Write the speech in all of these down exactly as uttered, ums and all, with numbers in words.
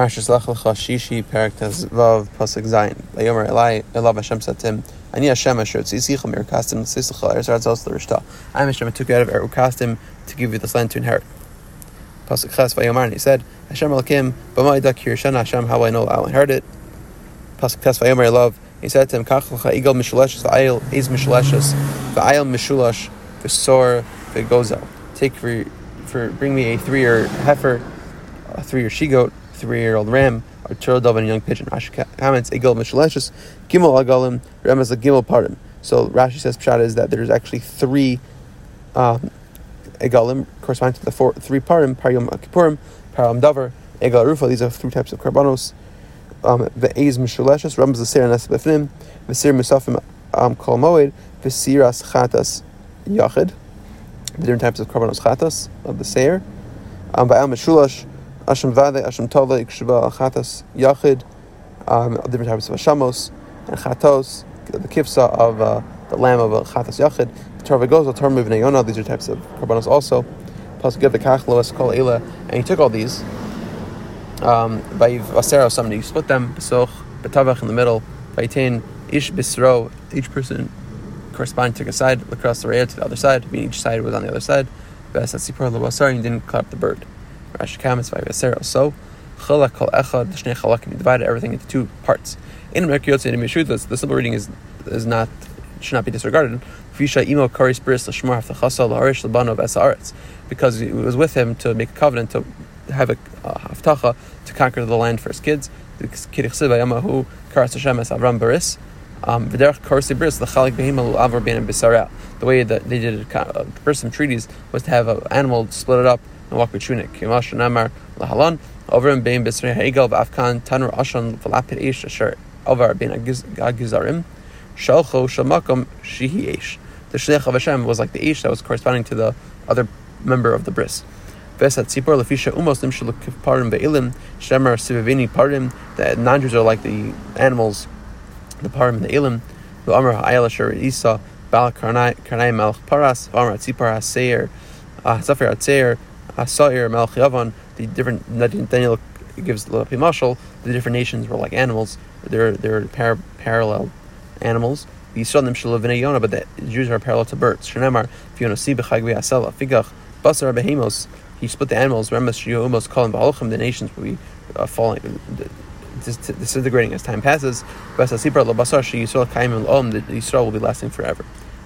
Parshish Lech Lecha Shishi Peretz Vav Pasuk Zayin. Vayomer Elai Elav Hashem said to him, Ani Hashem Asher Tzisicha Mirkastim Tzisicha Erzar Zos L'Rishta. I am Hashem. I took you out of Erukastim to give you this land to inherit. Pasuk Ches Vayomer, and he said, Hashem Elkim B'mai Dak Hirshana Hashem. How I know I will inherit it. Pasuk Tes Vayomer Elav. He said to him, Kach Lecha Igel Mishuleshes Va'ayil Iz Mishuleshes Va'ayil Mishulash V'Sor V'Gozel. Take for for bring me a three-year heifer, a three-year she-goat, three-year-old ram, a turtle dove, and a young pigeon. Rashi comments, Egel Mishaleshes, Gimel Agalim, Rem is a Gimel Parim. So Rashi says, Pshat is that there's actually three um, Egalim corresponding to the four, three Parim, Par Yom Kippurim, Par Yom Davar, Egel Rufa. These are three types of Karbanos. Ve'ez Mishaleshes, Rem is a Seir Nes Befnim, Vesir Musafim Kol Moed, Vesiras Chatas Yachid. The different types of Karbanos Chatas of the Seir. Ve'al Mishulash, Hashem Vade, Hashem Tole, Iksheba, Chatas, Yachid, um, different types of Hashamos, and Chatos, the Kifsa of uh, the lamb of Chatas Yachid, Tarvagoz, Tarmuv, and Ayona, these are types of Karbanos also. Plus, give the Kachlo, Eskol, Eila, and he took all these. Um, by Vasero, somebody, you split them, Besoch, Betavach in the middle, Vaitain, Ish, Bisro, each person corresponding took a side, across the rear to the other side, meaning each side was on the other side, Vesatsipur, Lobasar, and didn't clap the bird. Rashi comments by Vasero. So, Chalak Kol Echad, the Shnei Chalakim, divided everything into two parts. In Merkiyotz and in Meshudlas, the simple reading is is not should not be disregarded. Fisha Imo Kari Spiris Lashmar Hafchasa Laharish Labano Vesaretz, because it was with him to make a covenant to have a haftacha uh, to conquer the land for his kids. Kirichsiv Yamahu Karas Hashem as Avram Baris. Um, the way that they did it, uh, for some treaties, was to have an animal split it up and walk between it. The shliach of Hashem was like the ish that was corresponding to the other member of the bris. The non-Jews are like the animals, the parim and the elim. The amar ha'aylasher isa bal karnai karnai melch paras amar tzipar haseir zafir haseir hasair melch yavan. The different Daniel gives the pimashal. The different nations were like animals. They're they're par- parallel animals. The Yisraelim shalavnei Yonah, but the Jews are parallel to birds. Shnamar fiona si b'chagvi asela figach basar behemos. He split the animals. Remes shiyomos kolim b'holchem. The nations will be uh, falling. Disintegrating as time passes. The Yisrael will be lasting forever.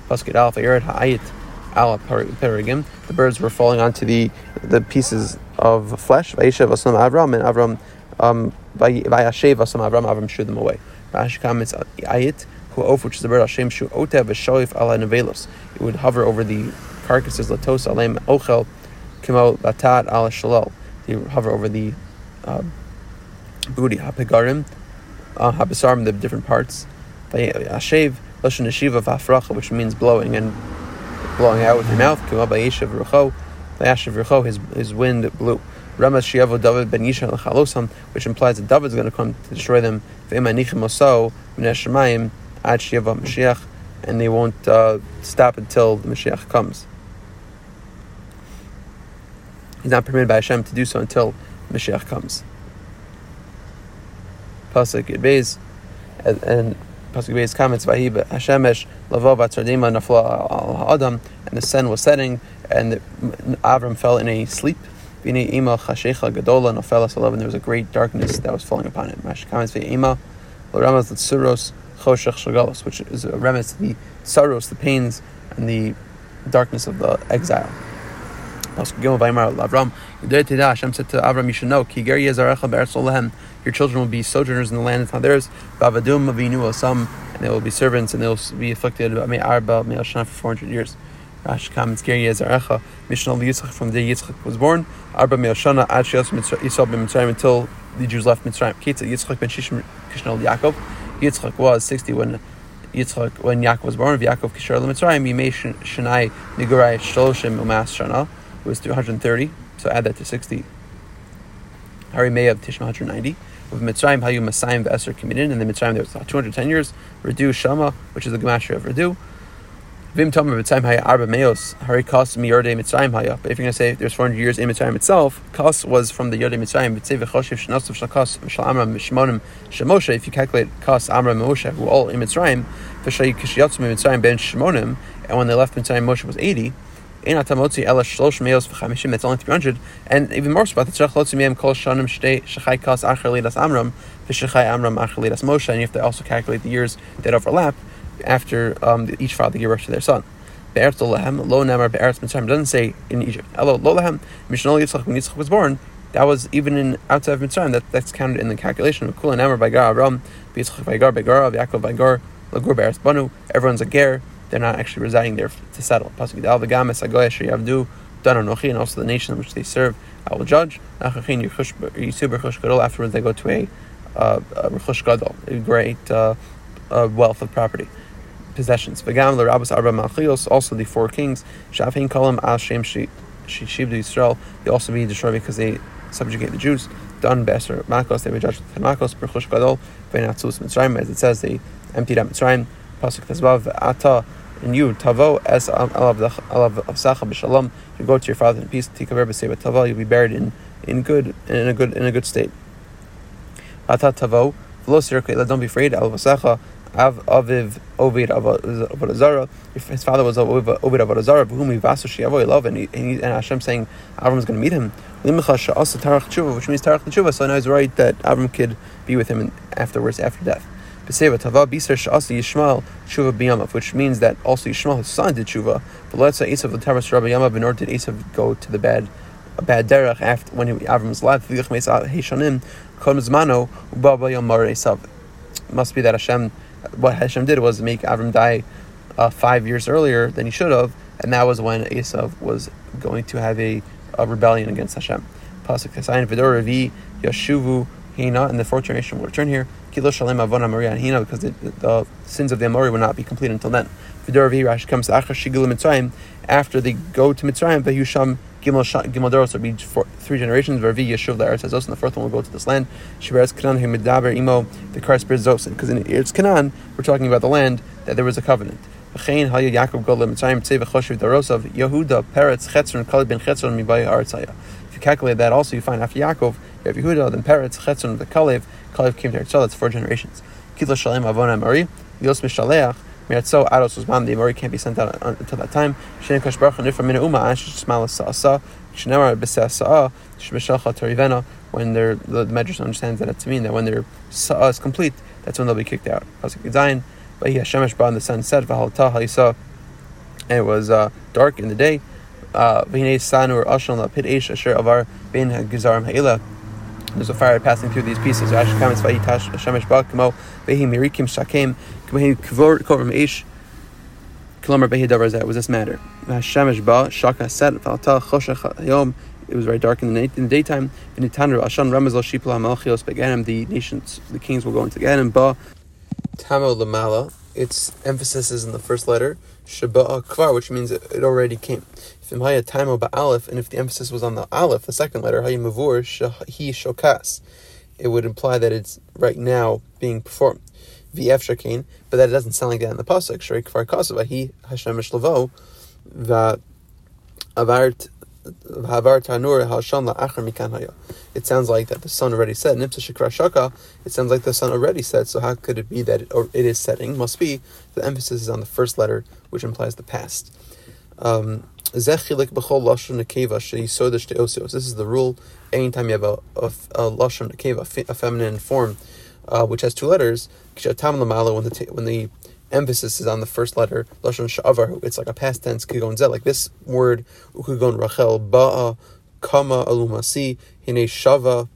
The birds were falling onto the the pieces of flesh. Vayashev Asam Avram, and Avram um Vayashev Asam Avram, Avram shooed them away. Rashi comments Ayit, who of which is the bird Hashem Shu Otev Shoif Ala Nevelos. It would hover over the carcasses, Latos Alem Ochel, Kimo Latat Ala Shalal. They would hover over the uh, Budi hapegarim, habesarim, the different parts. Ashev lashon yeshiva v'afracha, which means blowing and blowing out with your mouth. K'ma ba'yeshiv rucho, ba'yashiv rucho, his his wind blew. Ramas she'avo David ben Yishmael l'chalosam, which implies that David is going to come to destroy them. Ve'emanichim oso b'nei shemayim ad she'avo Mashiach, and they won't uh, stop until the Mashiach comes. He's not permitted by Hashem to do so until Mashiach comes. Pasuk Yudbeis, and Pasuk Yudbeis comments, "Vayib Hashemesh lavo b'tzardima nafla al ha'adam," and the sun was setting, and Avram fell in a sleep. V'nei ima chashecha gadola nofelas alav, and there was a great darkness that was falling upon him. Rashi comments, "V'nei ima l'ramas l'tsuros choshech shagalos," which is a remnant to the sorrows, the pains, and the darkness of the exile. Pasuk Gimel, "Vayimar l'Avram," Hashem said to Avram, "You should know, ki ger yezarecha be'eretz olahem." Your children will be sojourners in the land that's not theirs. Bavadum avinu asam, and they will be servants, and they will be afflicted about me arba me for four hundred years. Rashi comments, Geri Yezarecha, Mishnah Yitzchak, from the day Yitzchak was born, arba me ashana ad sheyos Esau ben Mitzrayim, until the Jews left Mitzrayim. Kitza Yitzchak ben Shishim Kishnal Yaakov. Yitzchak was sixty when Yitzchak when Yaakov was born. Yaakov Kishar le Mitzrayim Yimei Shanai Nigurai Shloshim Umas Shana. It was two hundred and thirty. So add that to sixty. Hari May of Tishma one hundred ninety. With Mitzrayim, Hayu Masayim Ve'eser Kiminin, and the Mitzrayim there was two hundred ten years. Redu Shama, which is the Gematria of Redu. Vim Tamar Mitzrayim Haya Arba Meos Hari Kas Miyordei Mitzrayim Haya. But if you're going to say there's four hundred years in Mitzrayim itself, Kas was from the Yordei Mitzrayim. Mitzvei V'choshev Shnasav Shnakas Shal Amram Shmonim Shal Moshe. If you calculate Kas Amram Moshe, who all in Mitzrayim, V'shay Kishiyatzim Mitzrayim Ben Shmonim, and when they left Mitzrayim, Moshe was eighty. Ein Atamotzi Ela Shlosh Meos V'Chamishim. That's only three hundred. And even more so, Tzarich Lotzi Meim Kol Shanim Shtei Shachai Kas Acher Leidas Amram V'Shachai Amram Acher Leidas Moshe. And you have to also calculate the years that overlap after um, each father gave birth to their son. Be'eretz Lahem, Lo Namar Be'eretz Mitzrayim, doesn't say in Egypt. Elo Lo Lahem, Mishnol Yitzchak, when Yitzchak was born, that was even in outside of Mitzrayim, that, that's counted in the calculation. Kula Namar Baigar Avram, Yitzchak Baigar, Baigar, Yaakov Baigar, Lagur Be'eretz Banu, everyone's a ger, they're not actually residing there to settle. Pasuk Dal V'gam Esagoy Asher Yavdu, Dan Anochi, and also the nation in which they serve, I will judge. Nachachin Yechush Yisub Rechush Gadol, afterwards they go to a uh, Rechush Gadol, a great uh, uh, wealth of property. Possessions. V'gam l'Rabbos Arba Malchios, also the four kings. Shavhin Kolam Al Shem Shishib Yisrael. They also be destroyed because they subjugate the Jews. Done Beser Makos, they were judged with Makos. Perchush Gadol Ve'Natzus Mitzrayim, as it says, they emptied out Mitzrayim. Pasuk Tazbav V'Ata and you Tavo Es Alav Avsacha B'Shalom. You go to your father in peace. Tikaver B'Seba Tavo. You'll be buried in in good in a good in a good state. Ata Tavo V'Lo Sirkei. Don't be afraid. Alav Avsacha. Av Aviv Ovid Avodah Zarah. His father was Ovid Avodah Zarah, whom he vaso sheyavo love, and he, and, he, and Hashem saying Avram is going to meet him. Limcha she'asa tarach tshuva, which means tarach tshuva. So now it's right that Avram could be with him afterwards, after death. B'seva tava b'ser she'asa Yishmael tshuva b'yamav, which means that also Yishmael, his son, did tshuva. But let's say Esav l'taras rabbi yamav, in order did Esav go to the bad a bad derech after when Avram was alive. V'yachmeis heishanim kol mizmano u'baba yamar Esav. Must be that Hashem. What Hashem did was make Avram die uh, five years earlier than he should have, and that was when Esav was going to have a, a rebellion against Hashem. Pasuk Tesayin V'dor Revi Yashuvu Hina, and the fourth generation will return here. Kilo Shalem Avon Amorian Hina, because the, the, the sins of the Amori will not be complete until then. V'dor Revi Rashi comes to Achar Shigul Mitzrayim, after they go to Mitzrayim, V'Yusham Gimel Doros will be four, three generations. V'Revi Yeshuv L'Eretz Hazos, and the fourth one will go to this land. Sheberetz Canaan Hamidaber Imo the Kares Berzos, because in Eretz Canaan we're talking about the land that there was a covenant. V'Chein Haya Yaakov Gol L'Mitzrayim Tzei V'Choshev Dorosav Yehuda Peretz Chetzron Kalev Ben Chetzron Mibayah Aratzaya. If you calculate that, also you find after Yaakov you have Yehuda, then Peretz Chetzron the Kalev. Kalev came to Eretz Yisrael. That's four generations. Kitla Shalem Avon Amari Yos Mishaleach. So Ados was mom. The Amori can't be sent out until that time. Shein Kosh Baruch Nifra Mina Uma Ash Shmalas Saasa Shnamar B'Sa Saa Shmeshalcha Torivena. When their the Medrash understands that it's mean that when their Saa is complete, that's when they'll be kicked out. Pasuk Zayin. But he Hashemesh Ba, and the sun set V'Halta Halisa, and it was uh, dark in the day. V'Hinei Sanur Ashal La Pit Eish Asher Avar Bein Hagizarim Ha'ila. There's a fire passing through these pieces. Rashi comments, "Vayitash Hashemesh Ba Kamo Vehi Mirikim Shakem Kmehi Kvor Kovim Eish Kilomer Vehi Davarzat." Was this matter? Hashemesh Ba Shaka Set Valta Choshech Hayom. It was very dark in the night, in the daytime. V'Nitanru Ashan Ramazal Shipla Malchios Beganim. The nations, the kings will go into Ganim. Ba Tamo Lamala. Its emphasis is in the first letter Sheba Kvar, which means it, it already came. And if the emphasis was on the Aleph, the second letter, it would imply that it's right now being performed. Vf, but that doesn't sound like that in the pasuk. Shrei Kvar Kasava He Hashem Shlavo Va Avart Havar Tanur Hashan LaAcher Mikan Haya. It sounds like that the sun already set. Nipsa Shikra Shaka. It sounds like the sun already set. So how could it be that it, or it is setting? Must be the emphasis is on the first letter, which implies the past. Um, This is the rule. Anytime you have a, a, a lashon nekeva, a feminine form, uh, which has two letters, when the when the emphasis is on the first letter, lashon she'avar, it's like a past tense, like this word, ukigon rachel, ba'a, kama, alumasi, hine shava,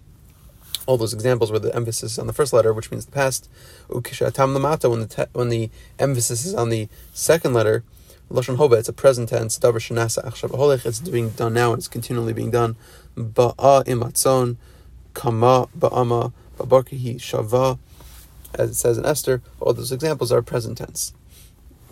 all those examples where the emphasis is on the first letter, which means the past. When the te- when the emphasis is on the second letter, Lashon Hoba, it's a present tense. Davar shenasa achshav holech, it's being done now and it's continually being done. Ba'a imatzon, kama ba'ama, babarkihi shava, as it says in Esther. All those examples are present tense.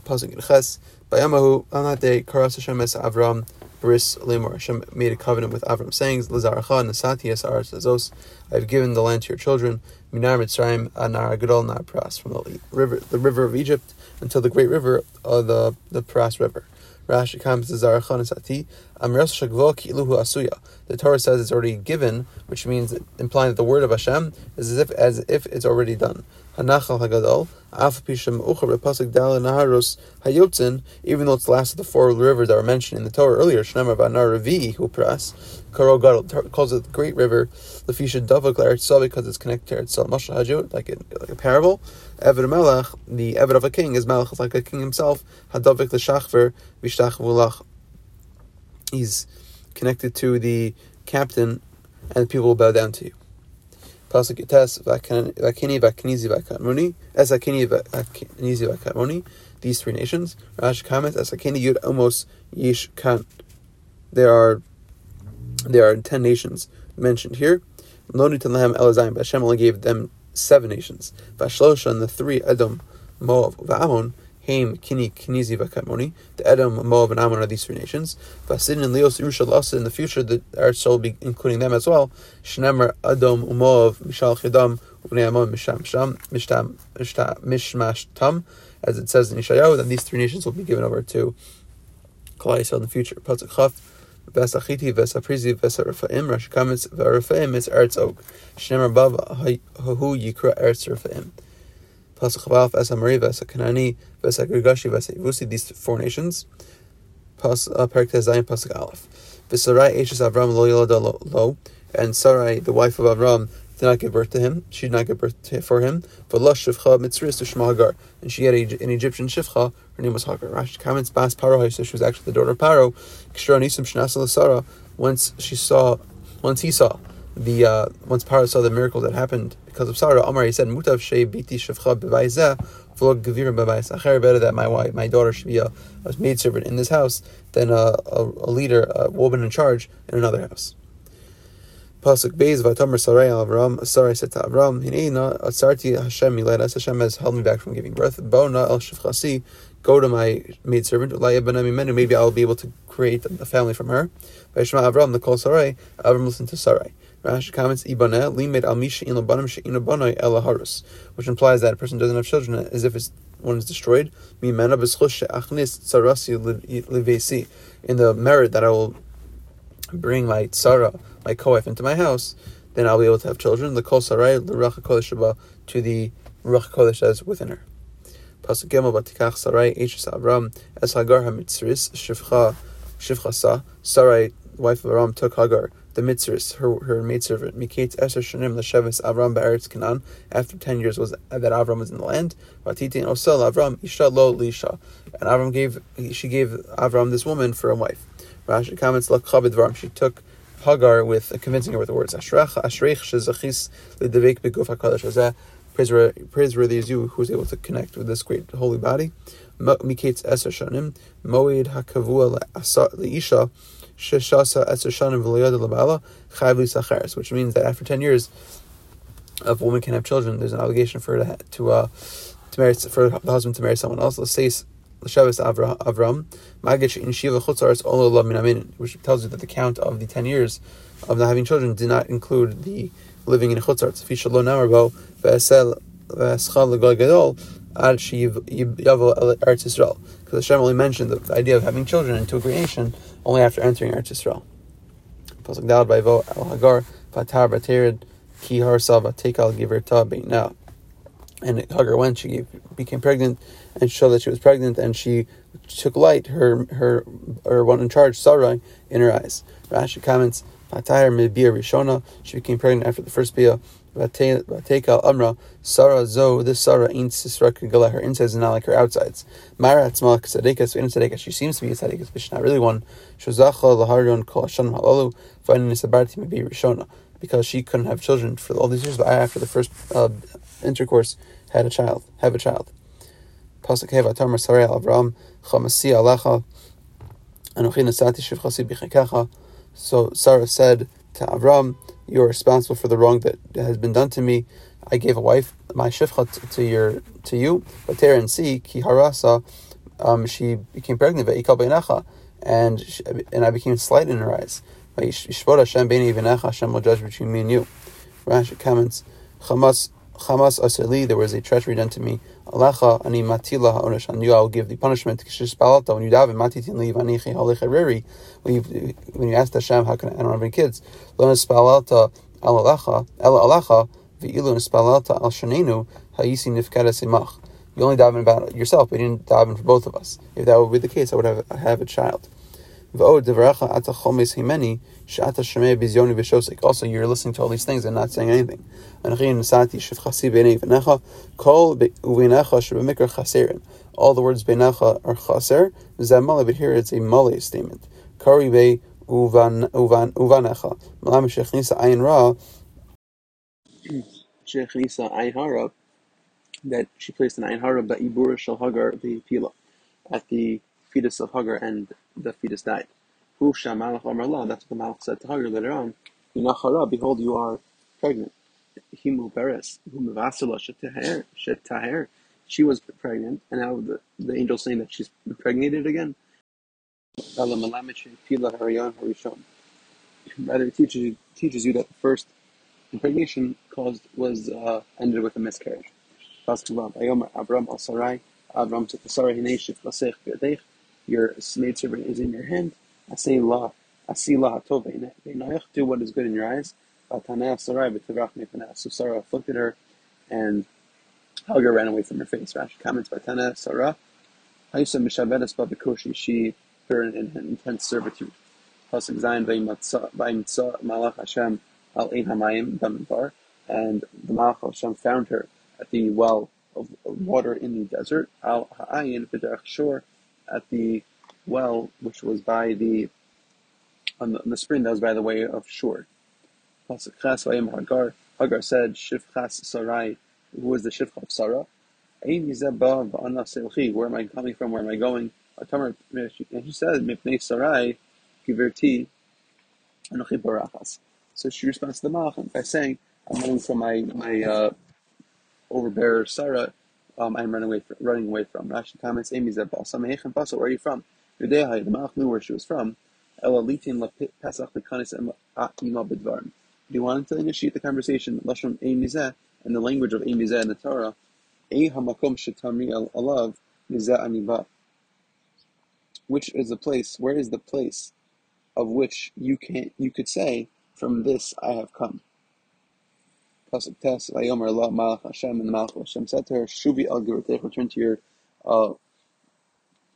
Pasuk Ches, bayamahu on that day, karas Hashem es Avram bris lemor. Hashem made a covenant with Avram, saying, "Lazaracha nasati es aretz lazos. I have given the land to your children. Minar Mitzrayim anar gadol na pras, from the river, the river of Egypt, until the great river, uh, the the Peretz river." Rashi comes to Zaracha Nesati. The Torah says it's already given, which means implying that the word of Hashem is as if as if it's already done. Hanachal Hagadol, Afapisham Uchar Repasik Dal Naharos Hayotzin, even though it's the last of the four rivers that were mentioned in the Torah earlier, Shnamar Vanar Revi Hu Pras, Karo Gadol calls it the great river, Lefisha Davak Laritzav, because it's connected to Eretz Yisrael, Mashal Hajot, like a parable. Eved Melech, the Eved of a king, is Melech, like a king himself, Hadavik Leshachver, Vishtach Vulach. He's connected to the captain, and people will bow down to you. Pasuk Yites, Vakeni, Vakenizi, Vakanmuni, Esakeni, Vakenizi, Vakanmuni, these three nations. Rashi comments, Esakeni, Yud, Omos, Yish, Kan. There are, there are ten nations mentioned here. No Nutan Lahem Elazayim, but Hashem only gave them seven nations. Vashlosha, and the three, Edom, Moav, Va'amon, Haim, Kini, Kinizi, Vakamoni. The Edom, Moav, and Ammon are these three nations. Vasidin and Leos, Yerushalayim. In the future, the Eretz Yisrael will be including them as well. Shnemer, Edom, Moav, Mishal Chedam, Ubnei Ammon, Misham Sham, Mishtam, Mishmash Tam, as it says in Yishmael. Then these three nations will be given over to Kalev Yisrael in the future. Pasuk Chaf, Vesachiti, Vesaprizi, Vesarfaim. Rashi comments, Vesarfaim is Eretz Og. Shnemer Bava, Hahu Yikra Eretz Rafaim. Pasuk Chavaf, Esamari, Vesakanani, Vesagrigashi, Vesavusi, these four nations. Peretz Zayin, Pasuk Aleph. Vesarai, Eshes Avram, Lo Yelada Lo, and Sarai, the wife of Avram, did not give birth to him. She did not give birth to, for him. V'losh Shivcha Mitzris to Shema Hagar, and she had a, an Egyptian Shivcha. Her name was Hagar. Rashi comments, Bas Paro, so she was actually the daughter of Paro. Kshra Nisim Shnasel Sarah. Once she saw, once he saw. The uh, once Paro saw the miracle that happened because of Sarah, Amar, he said, "Mutav she biti shivcha b'vayzeh v'lo gevira b'vayzeh." Better that my wife, my daughter, should be a, a maidservant in this house than a, a, a leader, a woman in charge in another house. Pasuk Beis, V'atamar Sarai Avram. Sarai said to Avram, "Hineina atzarti Hashem miledas. Hashem has held me back from giving birth. Bona el shivchasi. Go to my maidservant. Ulai benami menu. Maybe I'll be able to create a family from her." V'yishma Avram l'kol Sarai. Avram listened to Sarai. Rashi comments, which implies that a person doesn't have children as if it's, one is destroyed. In the merit that I will bring my tzara, my co-wife, into my house, then I'll be able to have children. The kol sarai, the ruach kodesh, to the ruach kodesh that is within her. Pasuk Gimel, Batikach Sarai, Eshes Avram, Es Hagar HaMitzris, Shivcha, Shivchasa, Sarai, wife of Avram, took Hagar, the Mitzris, her her maidservant, Miketz Esher Shanim L'Sheves Avram Be'eretz Canaan. After ten years was that Avram was in the land. Vatiti and Osel Avram Isha Lo Lisha, and Avram gave she gave Avram this woman for a wife. Rashi comments, L'Chabed Avram, she took Hagar with uh, convincing her with the words Ashrech Ashrech Shezachis L'Devek Beguf Hakadosh Hazeh. Praiseworthy is you who is able to connect with this great holy body. Miketz Esher Shanim Moed Hakavua L'Isha. Which means that after ten years, if a woman can have children, there's an obligation for her to to, uh, to marry, for the husband to marry someone else. Which tells you that the count of the ten years of not having children did not include the living in chutzarts. Because Hashem only mentioned the idea of having children into a great nation only after entering Eretz Yisrael. Pasuk Daled Vayvo El Hagar Vatar Vatered Ki Harsa Vatekal Giverta Beitna. And Hagar went, she became pregnant, and showed that she was pregnant, and she took light, her her her one in charge, Sarai, in her eyes. Rashi comments, Vatar Mibia Rishona, she became pregnant after the first Bia. Vatekal Amra Sarah Zo, this Sarah ain't Sisra Kagala, her insides and not like her outsides. Mara Tzma Ksadekas, in Sadekas, she seems to be a Sadekas, but she's not really one. Shozacha Laharion Kol Hashan Halalu, finding Nisabarti may be Rishona, because she couldn't have children for all these years, but I, after the first uh, intercourse, had a child, have a child. Pasuk Heva Tamar Sarai Avram, Chamasi Alacha, Anochi Nasati Shivchasi Bichekacha. So Sarah said to Avram, "You are responsible for the wrong that has been done to me. I gave a wife, my shifcha, t- to your to you. But Terah and see ki harasa, um, she became pregnant. Ve'ikal beinacha, and she, and I became slight in her eyes. Yishvot Hashem b'ni v'necha, Hashem will judge between me and you. Rashi comments, Chamas Chamas aseli, there was a treachery done to me. Alacha ani matila ha'onesh, on you I will give the punishment. K'shishpalata, when you daven, matitin li v'anichi ha'lechariri, when you asked Hashem, how can I, I don't have any kids? Lo nispalata al alacha, el alacha, v'ilu nispalata al shanenu, ha'yisi nifkada simach. You only daven about yourself, but you didn't daven for both of us. If that would be the case, I would have, have a child. Also, you're listening to all these things and not saying anything. All the words beinacha are chaser. But here it's a male statement. Kari be uvan uvan uvanecha. Malam shechnisa ayin ra. Shechnisa ayin hara. That she placed an ayin hara ba'ibur shel Hagar the pila at the fetus of Hagar, and the fetus died. That's what the Malach said to Hagar later on. Behold, you are pregnant. She was pregnant, and now the, the angel saying that she's impregnated again. Rather, it teaches you, teaches you that the first impregnation caused was uh, ended with a miscarriage. Avram said to Sarah, your maidservant is in your hand. Asay la, asay la hatov beinayach, do what is good in your eyes. So Sarah afflicted her, and Hagar ran away from her face. Rashi comments, Batana Sarah, Haysam Mishavedas Babikoshi, she put her in intense servitude. Pasuk Zayin Vayimtza Malach Hashem al Ein Hamayim Bamidbar, and the Malach Hashem found her at the well of water in the desert, al Ha'ayin B'derech Shur, at the well which was by the on the, on the spring that was by the way of Shur. Hagar Hagar said, Shivchas Sarai, who was the Shivcha of Sarah? Where am I coming from? Where am I going? And she said, Mipnei Sarai, Kiverti, Anochi Barachas. So she responds to the Malach by saying, I'm running from my my uh, overbearer Sarah. Um, I'm running away from. Running away from. Rashi comments, where are you from? The Malach knew where she was from. He wanted to initiate the conversation in the language of Amizah in the Torah. Which is the place? Where is the place of which you can you could say, from this I have come? And the Malach Hashem said to her, Shubi al Giratech, return to your, uh,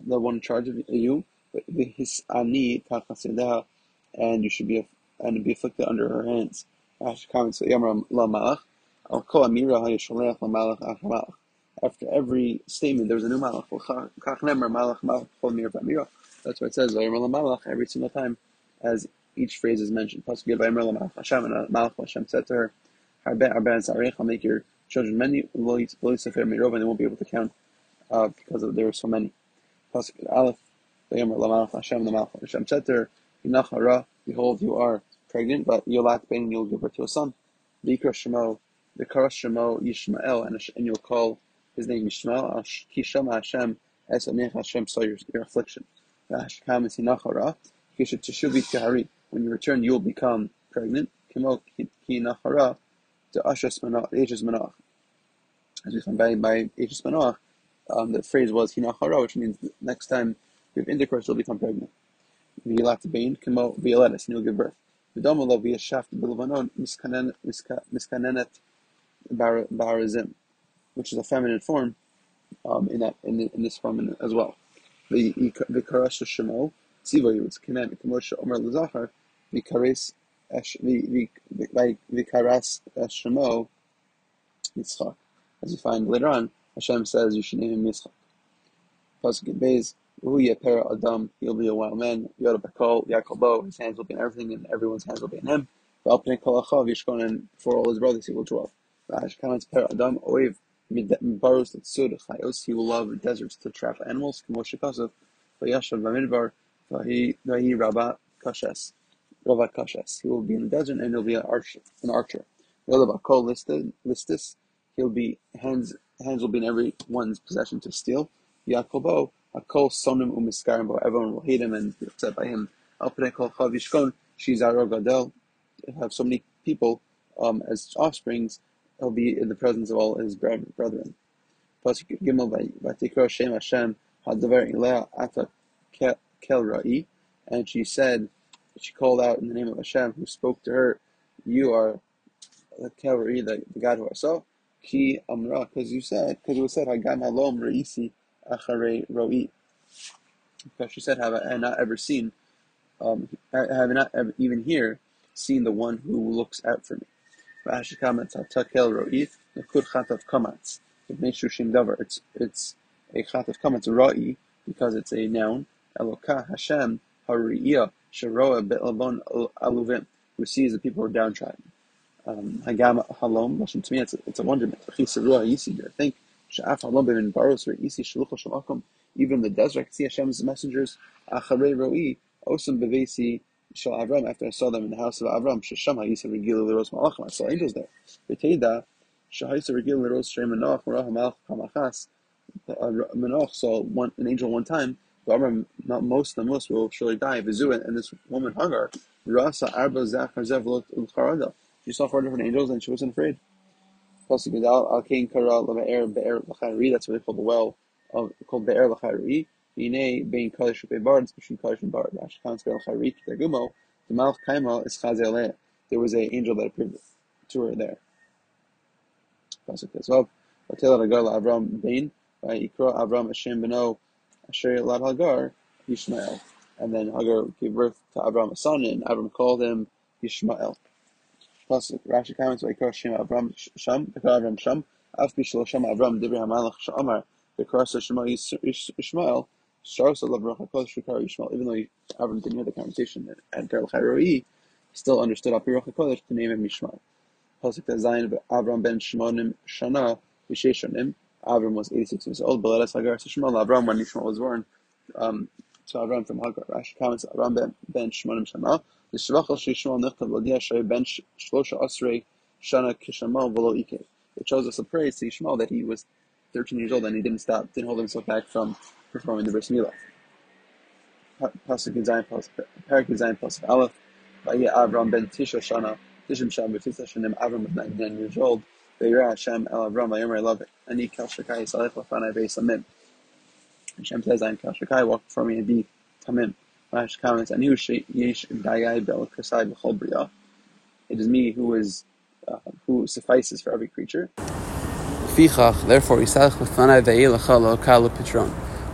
the one in charge of you, and you should be, and be afflicted under her hands. After every statement, there was a new Malach. That's why it says, every single time, as each phrase is mentioned. And Malach Hashem said to her, I'll make your children many, and they won't be able to count uh, because of, there are so many. Behold, you are pregnant, but you'll lack pain and you'll give birth to a son. The Shemo, the Yishmael, and you'll call his name Yishmael. Kishama Hashem, as Hashem saw your, your affliction. When you return, you'll become pregnant. To Ashas Manach, Aishas Manach. As we found by, by Aishas Manach, um, the phrase was Hinachara, which means next time you have intercourse, you'll become pregnant. V'yilat Bain, Kimo, V'yilatis, and you'll give birth. V'domala V'yashaft B'lvanon, Miskanenet Barazim, which is a feminine form um, in that in, in this form as well. V'karasha Shemo, Sivo, it's Kanem, Kamosha Omer Lazachar, V'kares. Like Vikaras Shemo Yitzchak, as you find later on, Hashem says you should name him Yitzchak. Pasuk in Beis, Uhu Yepera Adam, he'll be a wild man. Yoda Bakol Yaakov, his hands will be in everything, and everyone's hands will be in him. Valpnei Kol Achav Yishkon, and for all his brothers he will dwell. Rashi comments, Per Adam Oiv Mibaros Tzud Chayos, he will love deserts to trap animals. K'moshe Kasov, VaYashav Bamidbar, VaHi Rabba Kashes. He will be in the desert, and he'll be an archer. An archer. Listis, he'll be hands. Hands will be in everyone's possession to steal. Yaakov, Akol sonim umiskarim, but everyone will hate him and be upset by him. Alpanekol chavishkon, she's our gadol. He'll have so many people um, as offsprings. He'll be in the presence of all his brethren. Pasuk Gimel, Vatikra Shem Hashem Hadavar Ilah Ata Kel Ra'i, and she said, she called out in the name of Hashem, who spoke to her, "You are the Kel Ra'i, the, the God who I saw." Ki Amra, because you said, because it was said, Hagam Halom Ra'isi Acharei Ra'i, because she said, "Have I not ever seen, um, have I not ever, even here seen the one who looks out for me?" V'ashikamat Ata Kel Ra'i Nekud Chatav Kamatz. It's, it's a chat of comments, ra'i, because it's a noun. Eloka Hashem hari'iyah sheroa be'elbon aluvim, who sees the people who are downtrodden. Hagam halom Hashem, to me it's a, it's a wonderment. I think she'af halom be'min baros re'isi shelucho shemakom, even in the desert I can see Hashem's messengers. Acharei ro'i osam bevesi shel Avram, after I saw them in the house of Avram, she'sham ha'isa regilu leros malachim, I saw angels there. V'teida Menach saw one, an angel one time, but Abraham, not most the most, will surely die. And this woman, Hagar, she saw four different angels and she wasn't afraid. That's what they call the well, of, called Be'er Lachari. Between Kalev and Paro. There was an angel that appeared to her there. Pasuk Avram Bain by Ikra Avram Hashem Beno Asher Lad Hagar Yishmael, and then Hagar gave birth to Avram a son, and Avram called him Yishmael. Pasuk Rashi comments by Ikra Hashem Avram Sham Ikra Avram Sham Af Bishlo Sham Avram Dibri Hamalach Shamar Bekarsa Shema Yishmael Sharos Alavrach Hakol Shukar Yishmael. Even though Avram didn't hear the conversation at Derel Chayroi, still understood Apirach Hakodesh to name him Yishmael. Pasuk Zayin Avram ben Shimonim Shana V'Sheshonim. Avram was eighty-six years old. Beledas Hagar Shishmael. Avram, when Yishmael was born, um, so Avram from Hagar. Rashi comments Avram ben ben Shimonim Shana. The Shavachal Shishmael Nechtav L'Odiyah Shrei ben Shlosha Asrei Shana Kishamal V'Lo Ike. It shows us a praise to Yishmael that he was thirteen years old and he didn't stop, didn't hold himself back from performing the Bris Milah. Pasuk Zayin Parak Zayin Pasuk Aleph. Vayeh Avram ben Tisha Shana. Avram was ninety-nine years old. Hashem el Avram, I love it. Ani kal shakai salif lafanai beis amim. Hashem says, I am kal shakai, walk before me and be tamim. Rashi comments, Ani yesh dayai bel kasai b'chol bria. It is me who is uh, who suffices for every creature. Therefore,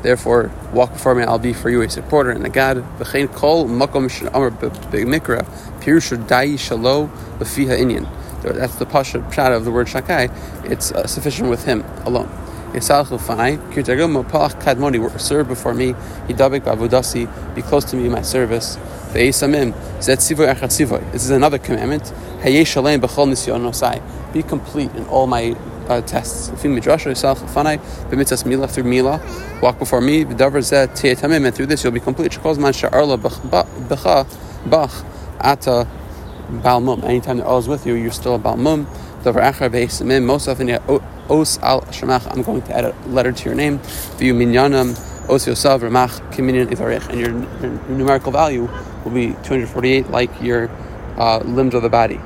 Therefore, walk before me, I'll be for you a supporter and a God. V'chein kol makom she'amar b'mikra pirushu da'i shalo l'fiha inyan. That's the pasha shot of the word shakai. It's uh, sufficient with him alone. Yisalach l'fanai kirtagum mapalach kadmoni, serve before me. Yidabik b'avodasi, be close to me in my service. V'eisamim zet sivoy achat sivoy. This is another commandment. Hayei shalem b'chol nisyonosai, be complete in all my Uh, tests. Through Mila, walk before me, and through this you'll be complete. Anytime that Allah is with you, you're still a Balmum. I'm going to add a letter to your name. And your, your numerical value will be two hundred forty-eight, like your uh, limbs of the body.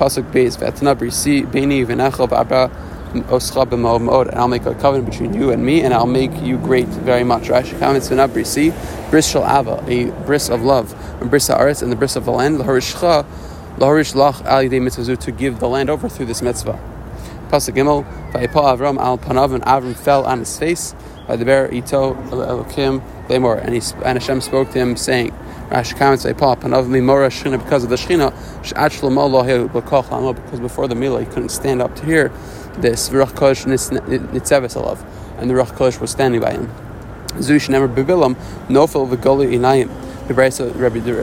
Pasuk Beis V'Atanabri Si Beni V'Nachav Abba Oscha B'Moav Moed, and I'll make a covenant between you and me, and I'll make you great very much. Rashi comments V'Atanabri Si Bris Shel Ava, a bris of love, and Bris Ha'aretz, and the bris of the land. L'Harishcha L'Harish Lach Al Yidei Mitzvazu, to give the land over through this mitzvah. Pasuk Gimel V'Yipol Avram Al Panav, and Avram fell on his face by the Bear Ito Elokim Lemor, and he and Hashem spoke to him saying. Rashi comments by Paul, because of the Shechina, because before the Milah he couldn't stand up to hear this, and the Ruach Kodesh was standing by him. Bilam, the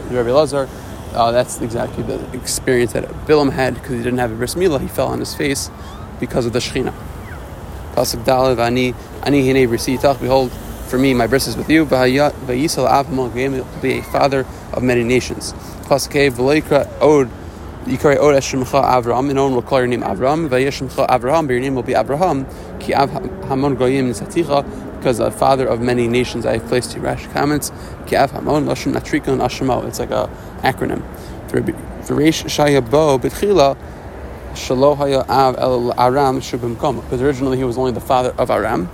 Rabbi Lazar, uh, that's exactly the experience that Bilam had, because he didn't have a bris milah, he fell on his face because of the Shechina. Pasuk Daled, Ani Hinei Brisi Itach, behold, for me, my bris is with you. Vayisal Avamol Gayim, be a father of many nations. Pasuk V'Leikra Od, Yikare Od Eshemcha Avram, and no one will call your name Avram. Vayeshemcha Avraham, but your name will be Abraham. Ki Av Hamon Goyim Nisaticha, because a father of many nations I have placed you. Rashi comments, Ki'av Hamon, Lashon Natrikon Ashamo. It's like a acronym. V'reish Shaya Bo B'tchila Shelo Haya Av El Aram Shubim Koma. Because originally he was only the father of Aram.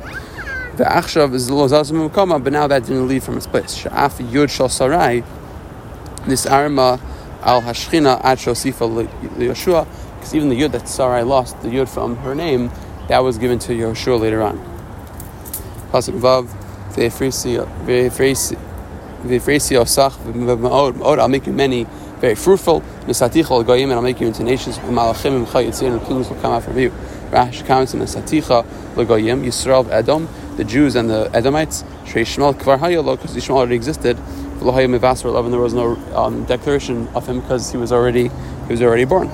The Achshav is Lo Zazim Koma, but now that didn't leave from its place. Sha'af Yud Shal Sarai Nis Arma Al Hashchina Ad Shosifa LeYoshua. Because even the Yud that Sarai lost, the Yud from her name, that was given to Yehoshua later on. Pasuk Vav, Ve'efresi osach v'ma'od. Ma'od, I'll make you many, very fruitful. Nesaticha al goyim, and I'll make you into nations. V'malachim v'mcha yitzir, and the kings will come out from you. Rashi comments on Nesaticha al goyim, Yisrael Edom, the Jews and the Edomites. Shrei Yishmael kvar haya lo, because Yishmael already existed. V'lo haya mevasar lo, and there was no um, declaration of him because he was already he was already born.